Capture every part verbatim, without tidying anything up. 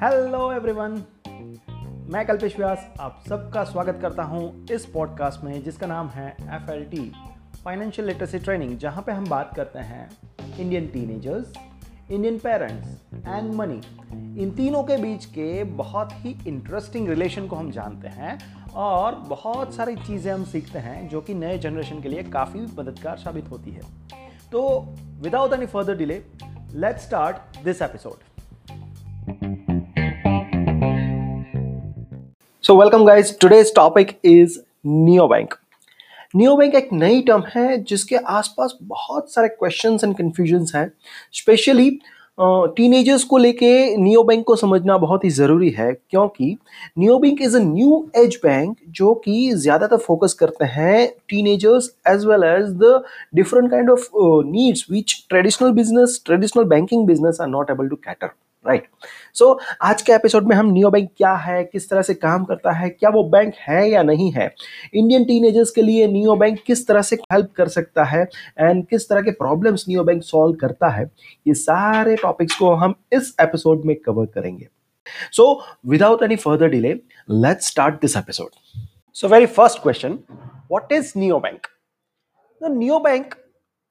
Hello everyone, मैं कल्पेश व्यास आप सबका स्वागत करता हूं इस पॉडकास्ट में जिसका नाम है F L T financial literacy training, जहां पे हम बात करते हैं Indian teenagers, Indian parents and money. इन तीनों के बीच के बहुत ही इंटरेस्टिंग रिलेशन को हम जानते हैं और बहुत सारी चीज़ें हम सीखते हैं जो कि नए जनरेशन के लिए काफ़ी मददगार साबित होती है। तो without any further delay, let's start this episode. So welcome guys, today's topic is neobank. Neobank एक नई टर्म है जिसके आसपास बहुत सारे क्वेश्चंस एंड कन्फ्यूजन्स हैं। स्पेशली टीनेजर्स uh, को लेके नियोबैंक को समझना बहुत ही ज़रूरी है, क्योंकि neobank is a new age bank जो कि ज़्यादातर फोकस करते हैं teenagers as well as the different kind of needs which traditional business, traditional banking business are not able to cater, right. So आज के एपिसोड में हम नियोबैंक क्या है, किस तरह से काम करता है, क्या वो बैंक है या नहीं है, इंडियन टीनेजर्स के लिए नियोबैंक किस तरह से हेल्प कर सकता है एंड किस तरह के प्रॉब्लम्स नियोबैंक सॉल्व करता है, ये सारे टॉपिक्स को हम इस एपिसोड में कवर करेंगे। So without any further delay, let's start this episode. So very first question, what is neobank? Neobank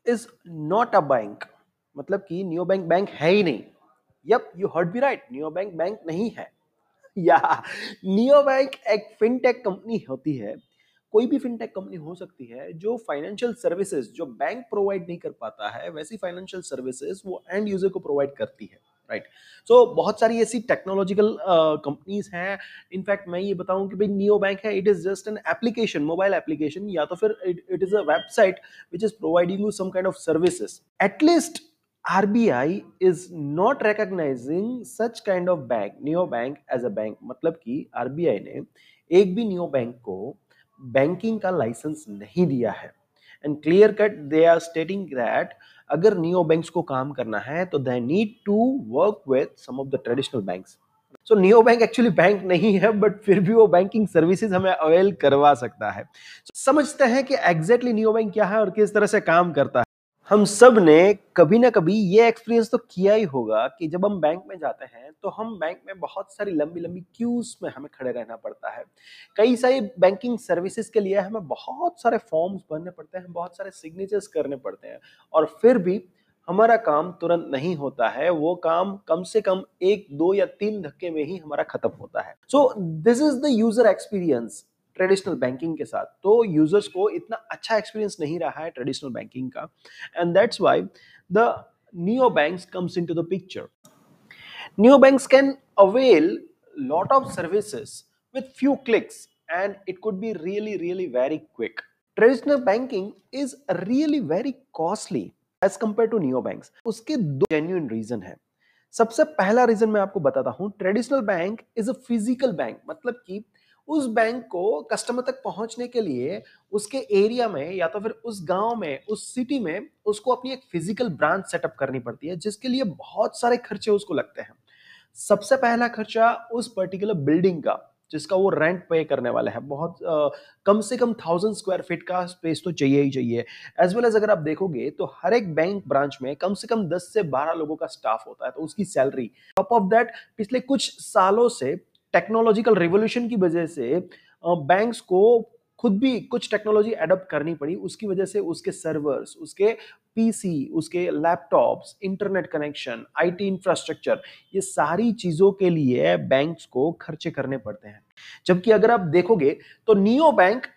is not a bank, मतलब कि नियोबैंक बैंक है ही नहीं। Yep, you heard me right. Neobank bank नहीं है या neobank एक fintech company होती है। कोई भी फिनटेक कंपनी हो सकती है जो फाइनेंशियल सर्विसेज जो बैंक प्रोवाइड नहीं कर पाता है, वैसी फाइनेंशियल सर्विसेज वो एंड यूजर को प्रोवाइड करती है, राइट। सो बहुत सारी ऐसी टेक्नोलॉजिकल कंपनीज हैं। इनफैक्ट मैं ये बताऊं कि भाई नियोबैंक है, it is just an application, mobile application, या तो फिर it is a website which is providing you some kind of services. At least R B I is not recognizing such kind of bank, neobank as a bank, मतलब कि R B I ने एक भी neobank को banking का license नहीं दिया है। And clear cut they are stating that अगर neobanks को काम करना है तो they need to work with some of the traditional banks. So neobank actually bank नहीं है, बट फिर भी वो बैंकिंग सर्विसेज हमें अवेल करवा सकता है। So, समझते हैं कि एग्जैक्टली neobank क्या है और किस तरह से काम करता है। हम सब ने कभी ना कभी ये एक्सपीरियंस तो किया ही होगा कि जब हम बैंक में जाते हैं तो हम बैंक में बहुत सारी लंबी लंबी क्यूज़ में हमें खड़े रहना पड़ता है। कई सारी बैंकिंग सर्विसेज के लिए हमें बहुत सारे फॉर्म्स भरने पड़ते हैं, बहुत सारे सिग्नेचर्स करने पड़ते हैं, और फिर भी हमारा काम तुरंत नहीं होता है। वो काम कम से कम एक दो या तीन धक्के में ही हमारा खत्म होता है। So this is the user experience traditional banking के साथ। तो यूजर्स को इतना अच्छा एक्सपीरियंस नहीं रहा है ट्रेडिशनल बैंकिंग का, and that's why the neo banks comes into the picture. Neo banks can avail lot of services with few clicks and it could be really really very quick. Traditional banking is really very costly as compare to neo banks. उसके दो genuine reason है। सबसे पहला reason मैं आपको बताता हूँ, traditional bank is a physical bank, मतलब कि उस बैंक को कस्टमर तक पहुंचने के लिए उसके एरिया में या तो फिर उस गांव में, उस सिटी में उसको अपनी एक फिजिकल ब्रांच सेटअप करनी पड़ती है, जिसके लिए बहुत सारे खर्चे उसको लगते हैं। सबसे पहला खर्चा उस पर्टिकुलर बिल्डिंग का जिसका वो रेंट पे करने वाला है। बहुत आ, कम से कम थाउजेंड स्क्वायर फीट का स्पेस तो चाहिए ही चाहिए। एज वेल एज अगर आप देखोगे तो हर एक बैंक ब्रांच में कम से कम दस से बारह लोगों का स्टाफ होता है, तो उसकी सैलरी टॉप ऑफ दैट। पिछले कुछ सालों से टेक्नोलॉजिकल रिवोल्यूशन की वजह से बैंक्स को खुद भी कुछ टेक्नोलॉजी एडॉप्ट करनी पड़ी। उसकी वजह से उसके सर्वर्स, उसके पीसी, उसके laptops, internet connection, IT infrastructure, ये सारी चीज़ों के लिए बैंक्स को खर्चे करने पड़ते हैं। जबकि अगर आप देखोगे तो neo bank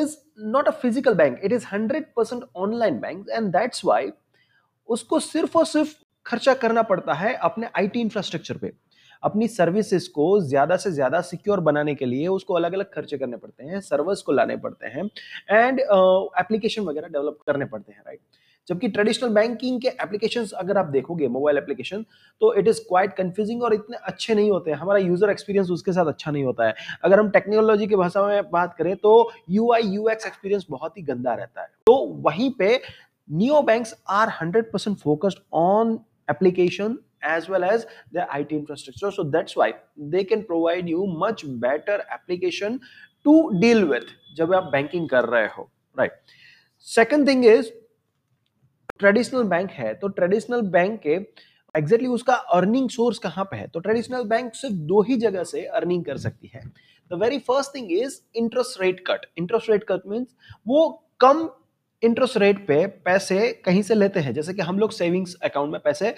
is not a physical bank, it is hundred percent online bank, and that's why उसको सिर्फ और सिर्फ खर्चा करना पड़ता है अपने आईटी इंफ्रास्ट्रक्चर पे। अपनी सर्विसेज को ज़्यादा से ज़्यादा सिक्योर बनाने के लिए उसको अलग अलग खर्चे करने पड़ते हैं, सर्वर्स को लाने पड़ते हैं एंड एप्लीकेशन वगैरह डेवलप करने पड़ते हैं, राइट। जबकि ट्रेडिशनल बैंकिंग के एप्लीकेशंस अगर आप देखोगे, मोबाइल एप्लीकेशन, तो इट इज़ क्वाइट कंफ्यूजिंग और इतने अच्छे नहीं होते हैं। हमारा यूज़र एक्सपीरियंस उसके साथ अच्छा नहीं होता है। अगर हम टेक्नोलॉजी की भाषा में बात करें तो U I U X experience बहुत ही गंदा रहता है। तो वहीं पर neo banks are hundred percent focused on application as well as their I T infrastructure. So that's why they can provide you much better application to deal with जब आप banking कर रहे हो, right. Second thing is traditional bank है तो traditional bank के exactly उसका earning source कहाँ पे है, तो ट्रेडिशनल बैंक सिर्फ दो ही जगह से अर्निंग कर सकती है। The very first thing is interest rate cut. Interest rate cut means वो कम इंटरेस्ट रेट पे पैसे कहीं से लेते हैं, जैसे कि हम लोग सेविंग्स अकाउंट में पैसे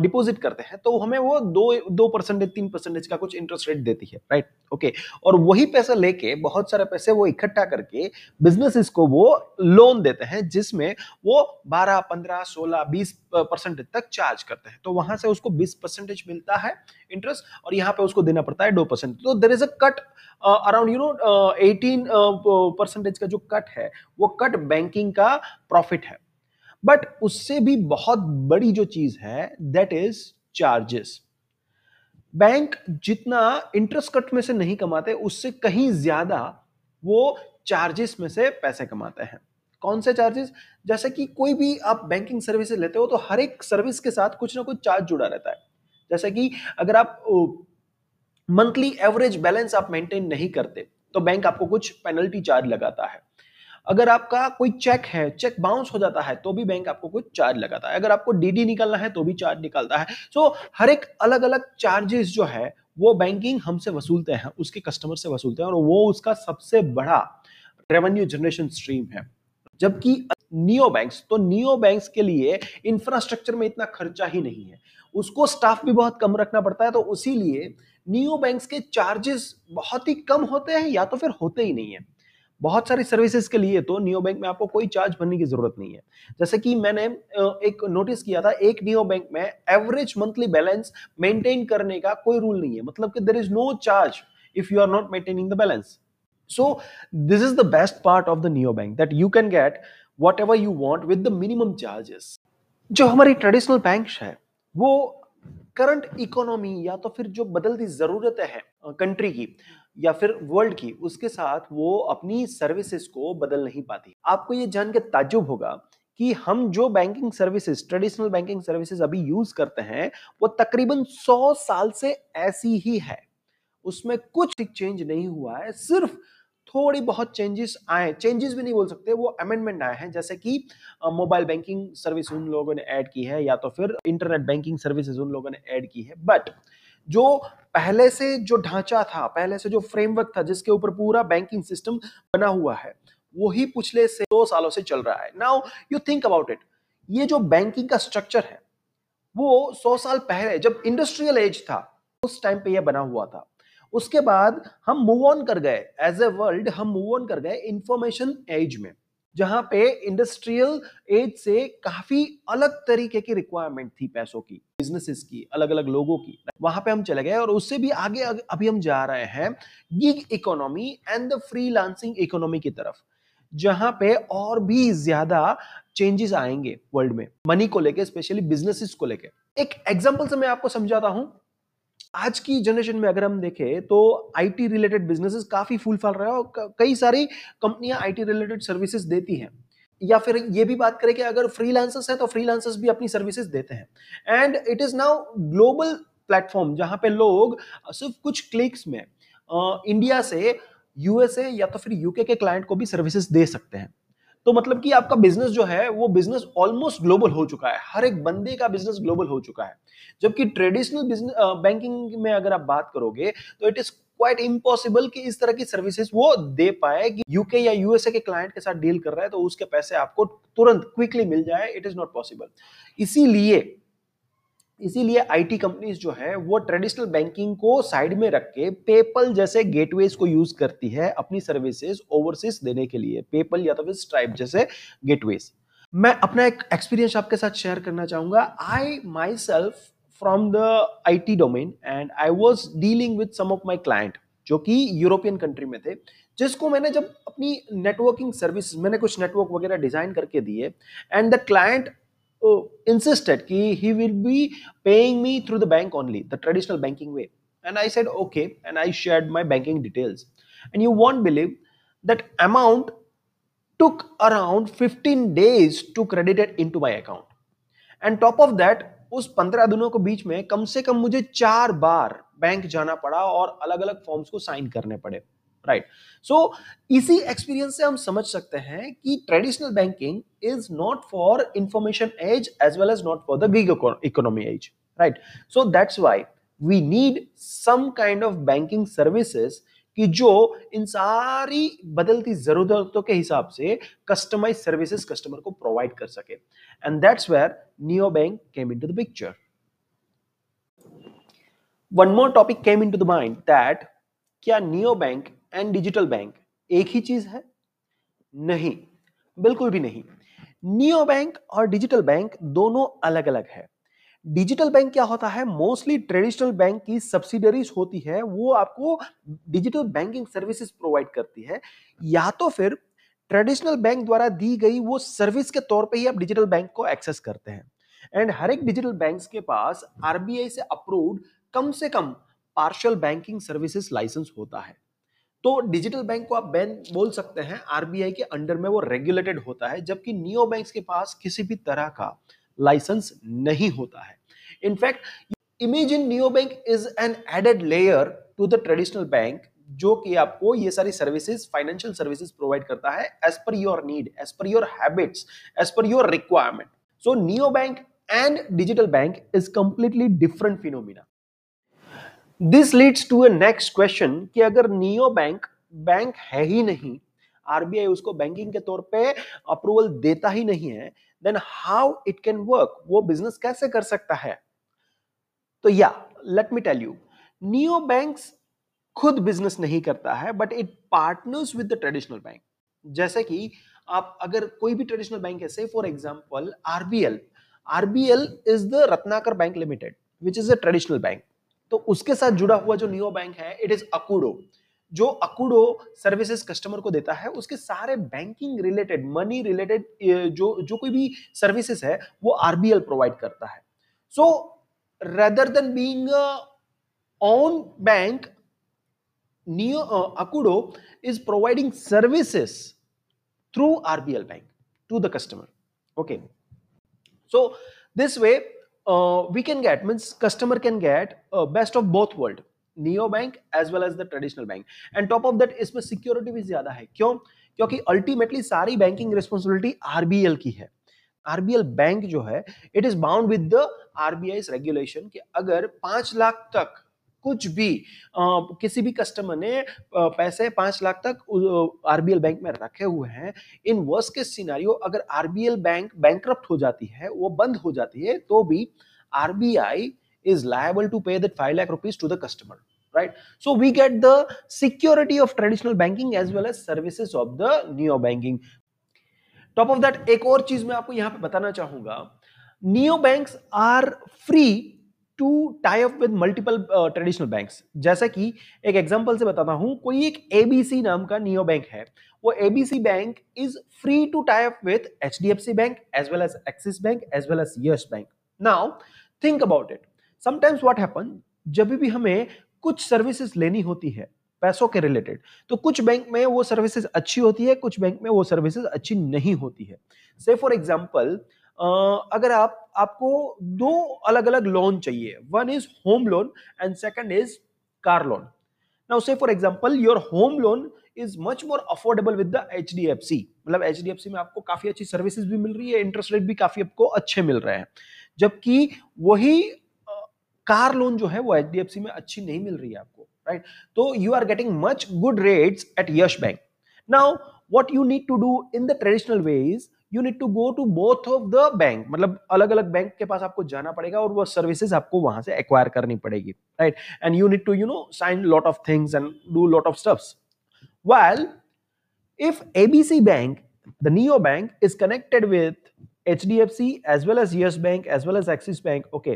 डिपॉजिट करते हैं तो हमें वो दो दो परसेंटेज तीन परसेंटेज का कुछ इंटरेस्ट रेट देती है, राइट ओके। और वही पैसा लेके बहुत सारे पैसे वो इकट्ठा करके बिजनेसेस को वो लोन देते हैं जिसमें वो बारह पंद्रह सोलह बीस परसेंटेज तक चार्ज करते हैं, तो वहां से उसको बीस परसेंटेज मिलता है इंटरेस्ट और यहाँ पे उसको देना पड़ता है दो परसेंट। तो there is a cut around you know eighteen percentage का जो कट है वो कट बैंकिंग का प्रॉफिट है। बट उससे भी बहुत बड़ी जो चीज है दैट इज चार्जेस। बैंक जितना इंटरेस्ट कट में से नहीं कमाते उससे कहीं ज्यादा वो चार्जेस में से पैसे कमाते हैं। कौन से चार्जेस? जैसे कि कोई भी आप बैंकिंग सर्विस लेते हो तो हर एक सर्विस के साथ कुछ ना कुछ चार्ज जुड़ा रहता है। जैसे कि अगर आप मंथली एवरेज बैलेंस आप मेंटेन नहीं करते तो बैंक आपको कुछ पेनल्टी चार्ज लगाता है। अगर आपका कोई चेक है, चेक बाउंस हो जाता है तो भी बैंक आपको कुछ चार्ज लगाता है। अगर आपको डीडी निकालना है तो भी चार्ज निकालता है। सो so, हर एक अलग अलग चार्जेस जो है वो बैंकिंग हमसे वसूलते हैं, उसके कस्टमर से वसूलते हैं और वो उसका सबसे बड़ा रेवेन्यू जनरेशन स्ट्रीम है। जबकि नियो बैंक्स तो नियो बैंक्स के लिए इंफ्रास्ट्रक्चर में इतना खर्चा ही नहीं है, उसको स्टाफ भी बहुत कम रखना पड़ता है, तो उसीलिए नियो बैंक्स के चार्जेस बहुत ही कम होते हैं या तो फिर होते ही नहीं है। बहुत सारी सर्विसेज के लिए तो नियो बैंक में आपको कोई चार्ज भरने की जरूरत नहीं है। जैसे कि मैंने एक नोटिस किया था, एक नियो बैंक में एवरेज मंथली बैलेंस मेंटेन करने का कोई रूल नहीं है, मतलब कि there is no charge if you are not maintaining the balance. So this is the best part of the neo bank that you can get whatever you want with the minimum charges. जो हमारी traditional bank है वो current economy या तो फिर जो बदलती जरूरतें हैं कंट्री की या फिर वर्ल्ड की उसके साथ वो अपनी सर्विसेज को बदल नहीं पाती। आपको ये जान के ताज्जुब होगा कि हम जो banking services traditional banking services अभी यूज करते हैं वो तकरीबन सौ साल से ऐसी ही है, उसमें कुछ चेंज नहीं हुआ है, सिर्फ थोड़ी बहुत चेंजेस आए, चेंजेस भी नहीं बोल सकते, वो अमेंडमेंट आए हैं। जैसे कि मोबाइल बैंकिंग सर्विस उन लोगों ने ऐड की है या तो फिर इंटरनेट बैंकिंग सर्विसेज उन लोगों ने ऐड की है। बट जो पहले से जो ढांचा था, पहले से जो फ्रेमवर्क था जिसके ऊपर पूरा बैंकिंग सिस्टम बना हुआ है वही पिछले से दो सालों से चल रहा है। Now you think about it, ये जो बैंकिंग का स्ट्रक्चर है वो सौ साल पहले जब इंडस्ट्रियल एज था उस टाइम पे यह बना हुआ था। उसके बाद हम मूव ऑन कर गए, एज ए वर्ल्ड हम मूव ऑन कर गए इंफॉर्मेशन एज में, जहां पे इंडस्ट्रियल एज से काफी अलग तरीके की रिक्वायरमेंट थी पैसों की, बिजनेसेस की, अलग अलग लोगों की, वहां पे हम चले गए। और उससे भी आगे अभी हम जा रहे हैं gig economy and the freelancing economy की तरफ, जहां पे और भी ज्यादा चेंजेस आएंगे वर्ल्ड में मनी को लेके, स्पेशली बिजनेसेस को लेके। एक एग्जाम्पल से मैं आपको समझाता हूं। आज की जनरेशन में अगर हम देखें तो आईटी रिलेटेड बिजनेसेस काफी फूल फाल रहे हैं और कई सारी कंपनियां आईटी रिलेटेड सर्विसेज देती हैं। या फिर ये भी बात करें कि अगर फ्रीलांसर्स हैं तो फ्रीलांसर्स भी अपनी सर्विसेज देते हैं। And it is now global platform जहां पे लोग सिर्फ कुछ क्लिक्स में आ, इंडिया से यूएसए या तो फिर यूके के क्लाइंट को भी सर्विसेज दे सकते हैं। तो मतलब कि आपका बिजनेस जो है वो बिजनेस ऑलमोस्ट ग्लोबल हो चुका है, हर एक बंदे का बिजनेस ग्लोबल हो चुका है। जबकि ट्रेडिशनल बिजनेस बैंकिंग में अगर आप बात करोगे तो इट इज क्वाइट इम्पॉसिबल कि इस तरह की सर्विसेज वो दे पाए कि यूके या यूएसए के क्लाइंट के साथ डील कर रहा है तो उसके पैसे आपको तुरंत क्विकली मिल जाए, इट इज नॉट पॉसिबल। इसीलिए इसीलिए आईटी कंपनीज जो है वो ट्रेडिशनल बैंकिंग को साइड में रख के पेपल जैसे गेटवेज को यूज करती है अपनी सर्विसेज ओवरसीज देने के लिए, पेपल या तो फिर स्ट्राइप जैसे गेटवेज। मैं अपना एक एक्सपीरियंस आपके साथ शेयर करना चाहूंगा। I myself from the IT domain and I was dealing with some of my client जो कि यूरोपियन कंट्री में थे, जिसको मैंने जब अपनी नेटवर्किंग सर्विस मैंने कुछ नेटवर्क वगैरह डिजाइन करके दिए and the client insisted ki he will be paying me through the bank only, the traditional banking way, and I said okay, and I shared my banking details, and you won't believe that amount took around fifteen days to credit it into my account, and top of that उस पंद्रह दिनों के बीच में कम से कम मुझे चार बार bank जाना पड़ा और अलग अलग फॉर्म्स को साइन करने पड़े। राइट. सो इसी एक्सपीरियंस से हम समझ सकते हैं कि traditional banking is not for information as as well as not for the gig economy as, right. So that's why we need some kind of banking services कि जो इन सारी बदलती जरूरतों के हिसाब से कस्टमाइज सर्विसेज कस्टमर को प्रोवाइड कर सके, and that's where neo bank came into the picture. One more topic came into the mind that क्या neo bank and digital bank एक ही चीज है? नहीं, बिल्कुल भी नहीं. नियो बैंक और डिजिटल बैंक दोनों अलग अलग है. डिजिटल बैंक क्या होता है? मोस्टली ट्रेडिशनल बैंक की सब्सिडरीज होती है, वो आपको डिजिटल बैंकिंग सर्विसेज प्रोवाइड करती है, या तो फिर ट्रेडिशनल बैंक द्वारा दी गई वो सर्विस के तौर पे ही आप डिजिटल बैंक को एक्सेस करते हैं. एंड हर एक डिजिटल बैंक्स के पास आरबीआई से अप्रूव्ड कम से कम पार्शियल बैंकिंग सर्विसेज लाइसेंस होता है. तो डिजिटल बैंक को आप बैंक बोल सकते हैं, आरबीआई के अंडर में वो रेगुलेटेड होता है, जबकि नियो बैंक के पास किसी भी तरह का लाइसेंस नहीं होता है. In fact imagine neo bank is an added layer to the traditional bank जो कि आपको ये सारी सर्विसेज फाइनेंशियल सर्विसेज प्रोवाइड करता है as per your need, as per your habits, as per your requirement. So neo bank and digital bank is completely different phenomena. This leads to a next question कि अगर neo bank bank है ही नहीं, RBI उसको banking के तौर पे approval देता ही नहीं है, then how it can work? वो बिजनेस कैसे कर सकता है? तो या let me tell you, neo banks खुद बिजनेस नहीं करता है, but it partners with the traditional bank. जैसे कि आप अगर कोई भी ट्रेडिशनल बैंक है, say for example R B L, R B L is the Ratnakar bank limited, which is a traditional bank. तो उसके साथ जुड़ा हुआ जो नियो बैंक है, it is Akudo. जो अकुडो सर्विसेज कस्टमर को देता है, उसके सारे बैंकिंग रिलेटेड, मनी रिलेटेड जो जो कोई भी सर्विसेज है वो आरबीएल प्रोवाइड करता है. So rather than being own bank, neo Akudo is providing services through RBL bank to the customer. Okay, so this way we can get, means customer can get best of both world, neo bank as well as the traditional bank. And top of that इसमें security भी ज्यादा है. क्यों? क्योंकि ultimately सारी banking responsibility RBL की है. RBL bank जो है it is bound with the RBI regulation कि अगर पांच लाख तक कुछ भी आ, किसी भी कस्टमर ने पैसे पांच लाख तक आरबीएल बैंक में रखे हुए हैं, इन वर्स्ट केस सिनेरियो अगर आरबीएल बैंक बैंकरप्ट हो जाती है, वो बंद हो जाती है, तो भी RBI is liable to pay that five lakh rupees to the customer, right? So we get the security of traditional banking as well as services of the neo banking. Top of that, एक और चीज मैं आपको यहाँ पे बताना चाहूँगा. Neo banks are free to tie up with multiple uh, traditional banks. जैसा कि एक example से बताता हूँ, कोई एक A B C नाम का neo bank है, वो A B C bank is free to tie up with H D F C bank as well as Axis bank as well as Yes bank. Now think about it. Sometimes what happen, जब भी हमें कुछ services लेनी होती है पैसों के related, तो कुछ बैंक में वो सर्विसेज अच्छी होती है, कुछ बैंक में वो सर्विसेज अच्छी नहीं होती है. से फॉर एग्जाम्पल अगर आप आपको दो अलग अलग लोन चाहिए, one is home loan and second is car loan. Now say for example your home loan is much more affordable with the H D F C, मतलब H D F C में आपको काफी अच्छी services भी मिल रही है, interest rate भी काफी आपको अच्छे मिल रहे हैं, जबकि वही कार लोन जो है वो H D F C में अच्छी नहीं मिल रही है आपको, राइट. तो you are getting much good rates at Yes bank. Now what you need to do in the traditional ways, you need to go to both of the bank, मतलब अलग अलग बैंक के पास आपको जाना पड़ेगा और वो सर्विसेज आपको वहां से एक्वायर करनी पड़ेगी, right. And you need to you know sign lot of things and do lot of stuffs. Well if A B C bank, the neo bank is connected with H D F C as well as Yes Bank as well as Axis Bank, okay,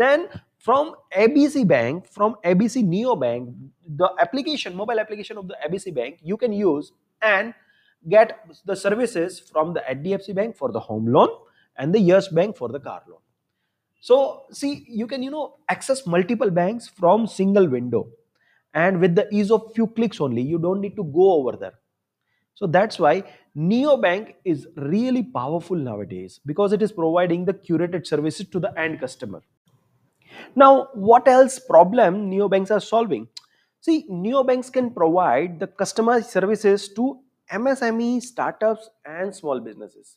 then from A B C bank, from A B C neo bank, the application, mobile application of the A B C bank you can use and get the services from the H D F C bank for the home loan and the Yes Bank for the car loan. So see, you can you know access multiple banks from single window and with the ease of few clicks only, you don't need to go over there. So that's why neobank is really powerful nowadays because it is providing the curated services to the end customer. Now what else problem neobanks are solving? See, neobanks can provide the customized services to M S M E, startups and small businesses.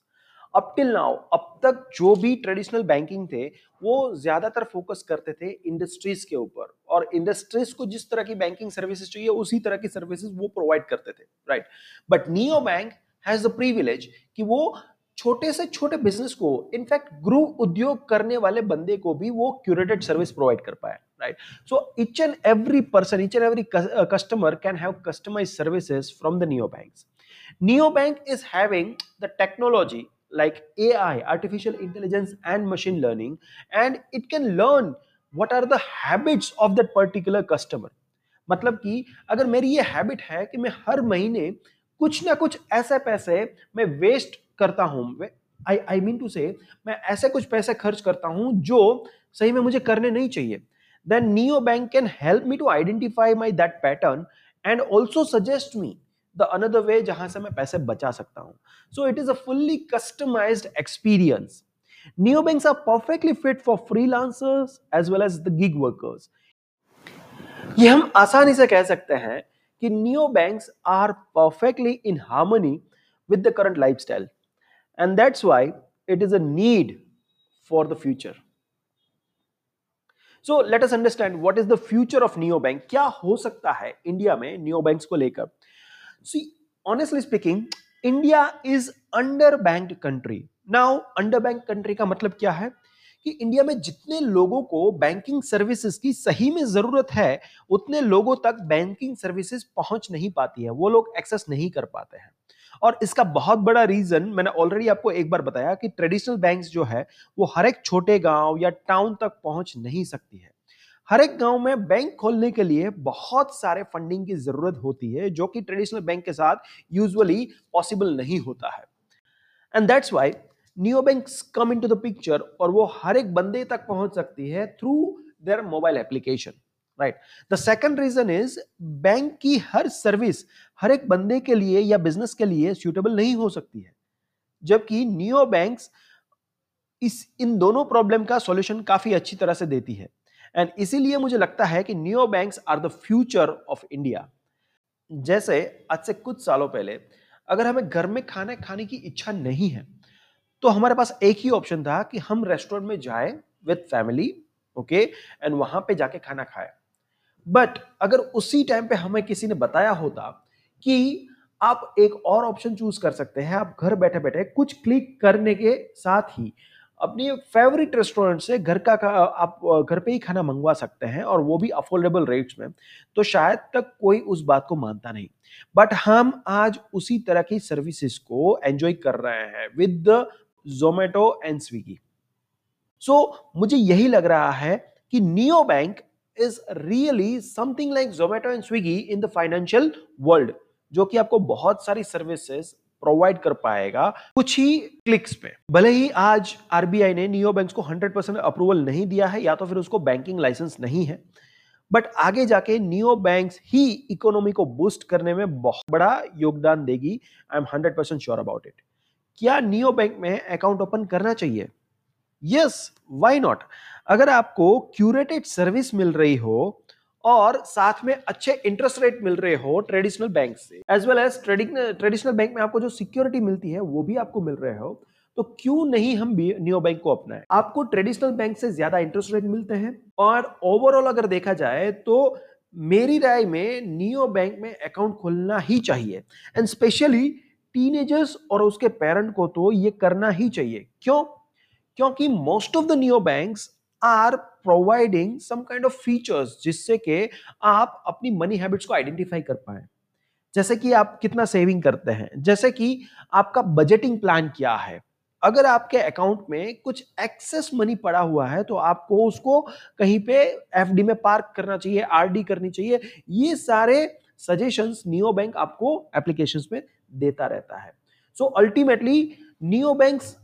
Up till now, अब तक जो भी traditional banking थे वो ज्यादातर focus करते थे industries के ऊपर, और इंडस्ट्रीज को जिस तरह की बैंकिंग सर्विसेज चाहिए उसी तरह की सर्विसेज वो प्रोवाइड करते थे, right? But neo bank has the privilege कि वो छोटे से छोटे बिजनेस को, इनफैक्ट गृह उद्योग करने वाले बंदे को भी वो क्यूरेटेड सर्विस प्रोवाइड कर पाए, right? So each and every person, each and every customer can have customized services from the neo banks. Neo bank is having the technology like A I, artificial intelligence and machine learning, and it can learn what are the habits of that particular customer. मतलब कि अगर मेरी ये habit है कि मैं हर महीने कुछ ना कुछ ऐसे पैसे मैं waste करता हूँ, I I mean to say मैं ऐसे कुछ पैसे खर्च करता हूँ जो सही में मुझे करने नहीं चाहिए, then neobank can help me to identify my that pattern and also suggest me the another way जहां से मैं पैसे बचा सकता हूं. So it is a fully customized experience. Neobanks are perfectly fit for freelancers as well as the gig workers. ये हम आसानी से कह सकते हैं कि neobanks are perfectly in harmony with the current lifestyle, and that's why it is a need for the future. So let us understand what is the future of neobank. क्या हो सकता है इंडिया में neobanks को लेकर? See, honestly speaking, India is underbanked country. Now, underbanked country का मतलब क्या है कि इंडिया में जितने लोगों को बैंकिंग सर्विसेज की सही में जरूरत है उतने लोगों तक बैंकिंग सर्विसेज पहुंच नहीं पाती है, वो लोग एक्सेस नहीं कर पाते हैं. और इसका बहुत बड़ा रीजन मैंने ऑलरेडी आपको एक बार बताया कि ट्रेडिशनल बैंक्स जो है वो हर एक छोटे गाँव या टाउन तक पहुंच नहीं सकती है. हर एक गांव में बैंक खोलने के लिए बहुत सारे फंडिंग की जरूरत होती है जो कि ट्रेडिशनल बैंक के साथ यूजुअली पॉसिबल नहीं होता है, and that's why neo banks come into the picture, और वो हर एक बंदे तक पहुंच सकती है through their mobile application, right? The second reason is bank की हर सर्विस हर एक बंदे के लिए या बिजनेस के लिए सूटेबल नहीं हो सकती है, जबकि नियो बैंक्स इस इन दोनों प्रॉब्लम का सॉल्यूशन काफी अच्छी तरह से देती है, एंड इसीलिए मुझे लगता है कि neo banks are the future of India. जैसे आज से कुछ सालों पहले अगर हमें घर में खाना खाने की इच्छा नहीं है तो हमारे पास एक ही ऑप्शन था कि हम रेस्टोरेंट में जाए विद फैमिली, ओके, एंड वहां पे जाके खाना खाए. बट अगर उसी टाइम पे हमें किसी ने बताया होता कि आप एक और ऑप्शन चूज कर सकते हैं, आप घर बैठे बैठे कुछ क्लिक करने के साथ ही अपने फेवरेट रेस्टोरेंट से घर का, का आप घर पे ही खाना मंगवा सकते हैं और वो भी अफोर्डेबल रेट्स में, तो शायद तक कोई उस बात को मानता नहीं. बट हम आज उसी तरह की सर्विसेज को एंजॉय कर रहे हैं विद ज़ोमैटो एंड स्विगी. सो मुझे यही लग रहा है कि neo bank is really something like Zomato and Swiggy in the financial world, जो कि आपको बहुत सारी सर्विसेज प्रोवाइड कर पाएगा कुछ ही क्लिक्स पे. भले ही आज आरबीआई ने नियो बैंक्स को हंड्रेड परसेंट अप्रूवल नहीं दिया है या तो फिर उसको बैंकिंग लाइसेंस नहीं है, बट आगे जाके नियो बैंक्स ही इकोनॉमी को बूस्ट करने में बहुत बड़ा योगदान देगी. I am hundred percent sure about it. क्या नियो बैंक में अकाउंट ओपन करना चाहिए? Yes, why not? अगर आपको क्यूरेटेड सर्विस मिल रही हो और साथ में अच्छे इंटरेस्ट रेट मिल रहे हो ट्रेडिशनल बैंक से, as well as traditional bank में आपको जो सिक्योरिटी मिलती है वो भी आपको मिल रहे हो, तो क्यों नहीं हम भी नियो बैंक को अपनाएं? आपको ट्रेडिशनल बैंक से ज्यादा इंटरेस्ट रेट मिलते हैं, और ओवरऑल अगर देखा जाए तो मेरी राय में नियो बैंक में अकाउंट खोलना ही चाहिए, एंड स्पेशली टीनेजर्स और उसके पेरेंट को तो ये करना ही चाहिए. क्यों? क्योंकि most of the neo banks are providing some kind of features जिससे कि आप अपनी मनी हैबिट्स को आइडेंटिफाई कर पाए, जैसे कि आप कितना सेविंग करते हैं, जैसे कि आपका बजटिंग प्लान क्या है. अगर आपके अकाउंट में कुछ एक्सेस मनी पड़ा हुआ है तो आपको उसको कहीं पे एफडी में पार्क करना चाहिए, आरडी करनी चाहिए. ये सारे सजेशंस नियो बैंक आपको एप्लीकेशंस में देता रहता है. So ultimately neo banks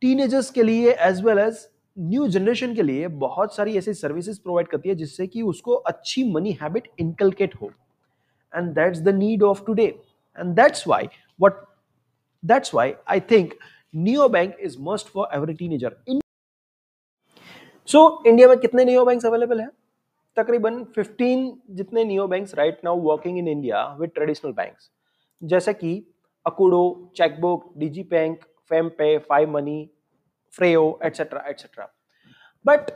teenagers के लिए as well as new generation के लिए बहुत सारी ऐसी सर्विसेज प्रोवाइड करती है जिससे कि उसको अच्छी मनी हैबिट इनकलकेट हो, and that's the need of today, and that's why what that's why I think neo bank is must for every teenager. So India में कितने नियो बैंक्स अवेलेबल है? तकरीबन फिफ्टीन जितने neo banks right now working in India with traditional banks, जैसे कि Akudo, checkbook, डिजी bank, fame पे, five money, फ्रेओ etcetera etcetera. But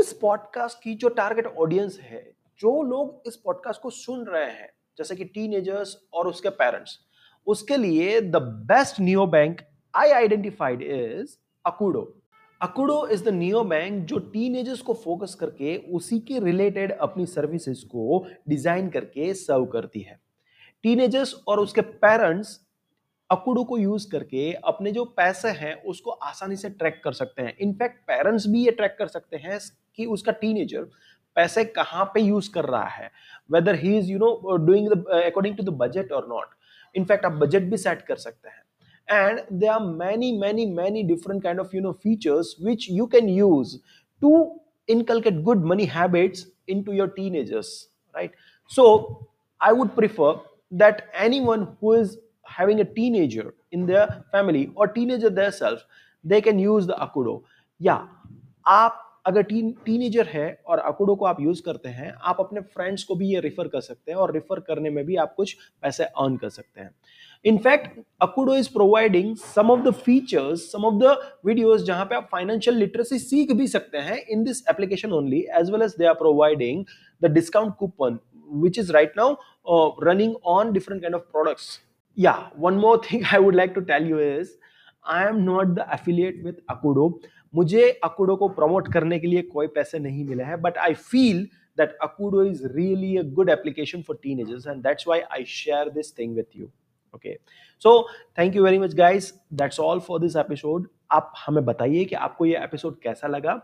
इस podcast की जो टारगेट ऑडियंस है, जो लोग इस पॉडकास्ट को सुन रहे हैं, जैसे कि टीनेजर्स और उसके पेरेंट्स, उसके लिए the best neo bank I identified is Akudo. Akudo is the neo bank जो टीनेजर्स को फोकस करके उसी के रिलेटेड अपनी सर्विसेज को डिजाइन करके सर्व करती है। टीनेजर्स और उसके पेरेंट्स अकुडो को यूज करके अपने जो पैसे हैं उसको आसानी से ट्रैक कर सकते हैं। इनफैक्ट पेरेंट्स भी ये ट्रैक कर सकते हैं कि उसका टीनेजर पैसे कहाँ पे यूज कर रहा है, whether he is you know doing the according to the budget और नॉट। इनफैक्ट आप बजट भी सेट कर सकते हैं, and there are many many many different kind of you know features which you can use to inculcate good money habits into your teenagers, right? So I would prefer that anyone who is having a teenager in their family or teenager themselves, they can use the Akudo. Yeah, आप अगर teen teenager है और Akudo को आप use करते हैं, आप अपने फ्रेंड्स को भी ये रिफर कर सकते हैं और रिफर करने में भी आप कुछ पैसे अर्न कर सकते हैं। In fact Akudo is providing some of the features, some of the videos जहाँ पे आप फाइनेंशियल लिटरेसी सीख भी सकते हैं in this application only, as well as they are providing the discount coupon which is right now uh, running on different kind of products. Yeah, one more thing I would like to tell you is I am not the affiliate with Akudo. मुझे Akudo को promote करने के लिए कोई पैसे नहीं मिले हैं, but I feel that Akudo is really a good application for teenagers and that's why I share this thing with you. Okay, so thank you very much guys, that's all for this episode. आप हमें बताइए कि आपको ये episode कैसा लगा,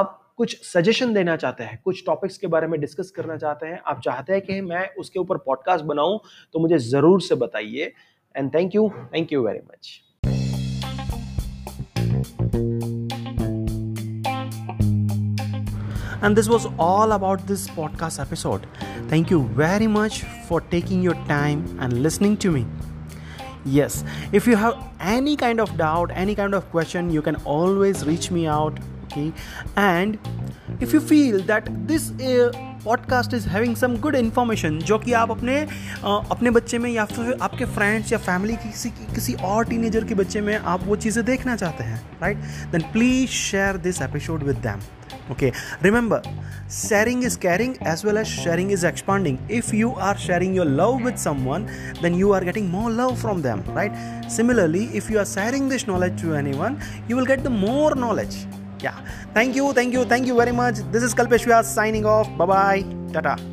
आप कुछ सजेशन देना चाहते हैं, कुछ टॉपिक्स के बारे में डिस्कस करना चाहते हैं, आप चाहते हैं कि मैं उसके ऊपर पॉडकास्ट बनाऊं, तो मुझे जरूर से बताइए। And thank you thank you very much. And this was all about this podcast episode. Thank you very much for taking your time and listening to me. Yes, if you have any kind of doubt, any kind of question, you can always reach me out. Okay. And if you feel that this uh, podcast is having some good information जो कि आप अपने uh, अपने बच्चे में या फिर आपके फ्रेंड्स या फैमिली किसी किसी और टीनेजर के बच्चे में आप वो चीज़ें देखना चाहते हैं, right? Then please share this episode with them. Okay, remember, sharing is caring as well as sharing is expanding. If you are sharing your love with someone, then you are getting more love from them, right? Similarly, if you are sharing this knowledge to anyone, you will get the more knowledge. Yeah. Thank you, thank you, thank you very much. This is Kalpesh Vyas signing off. Bye-bye. Tata.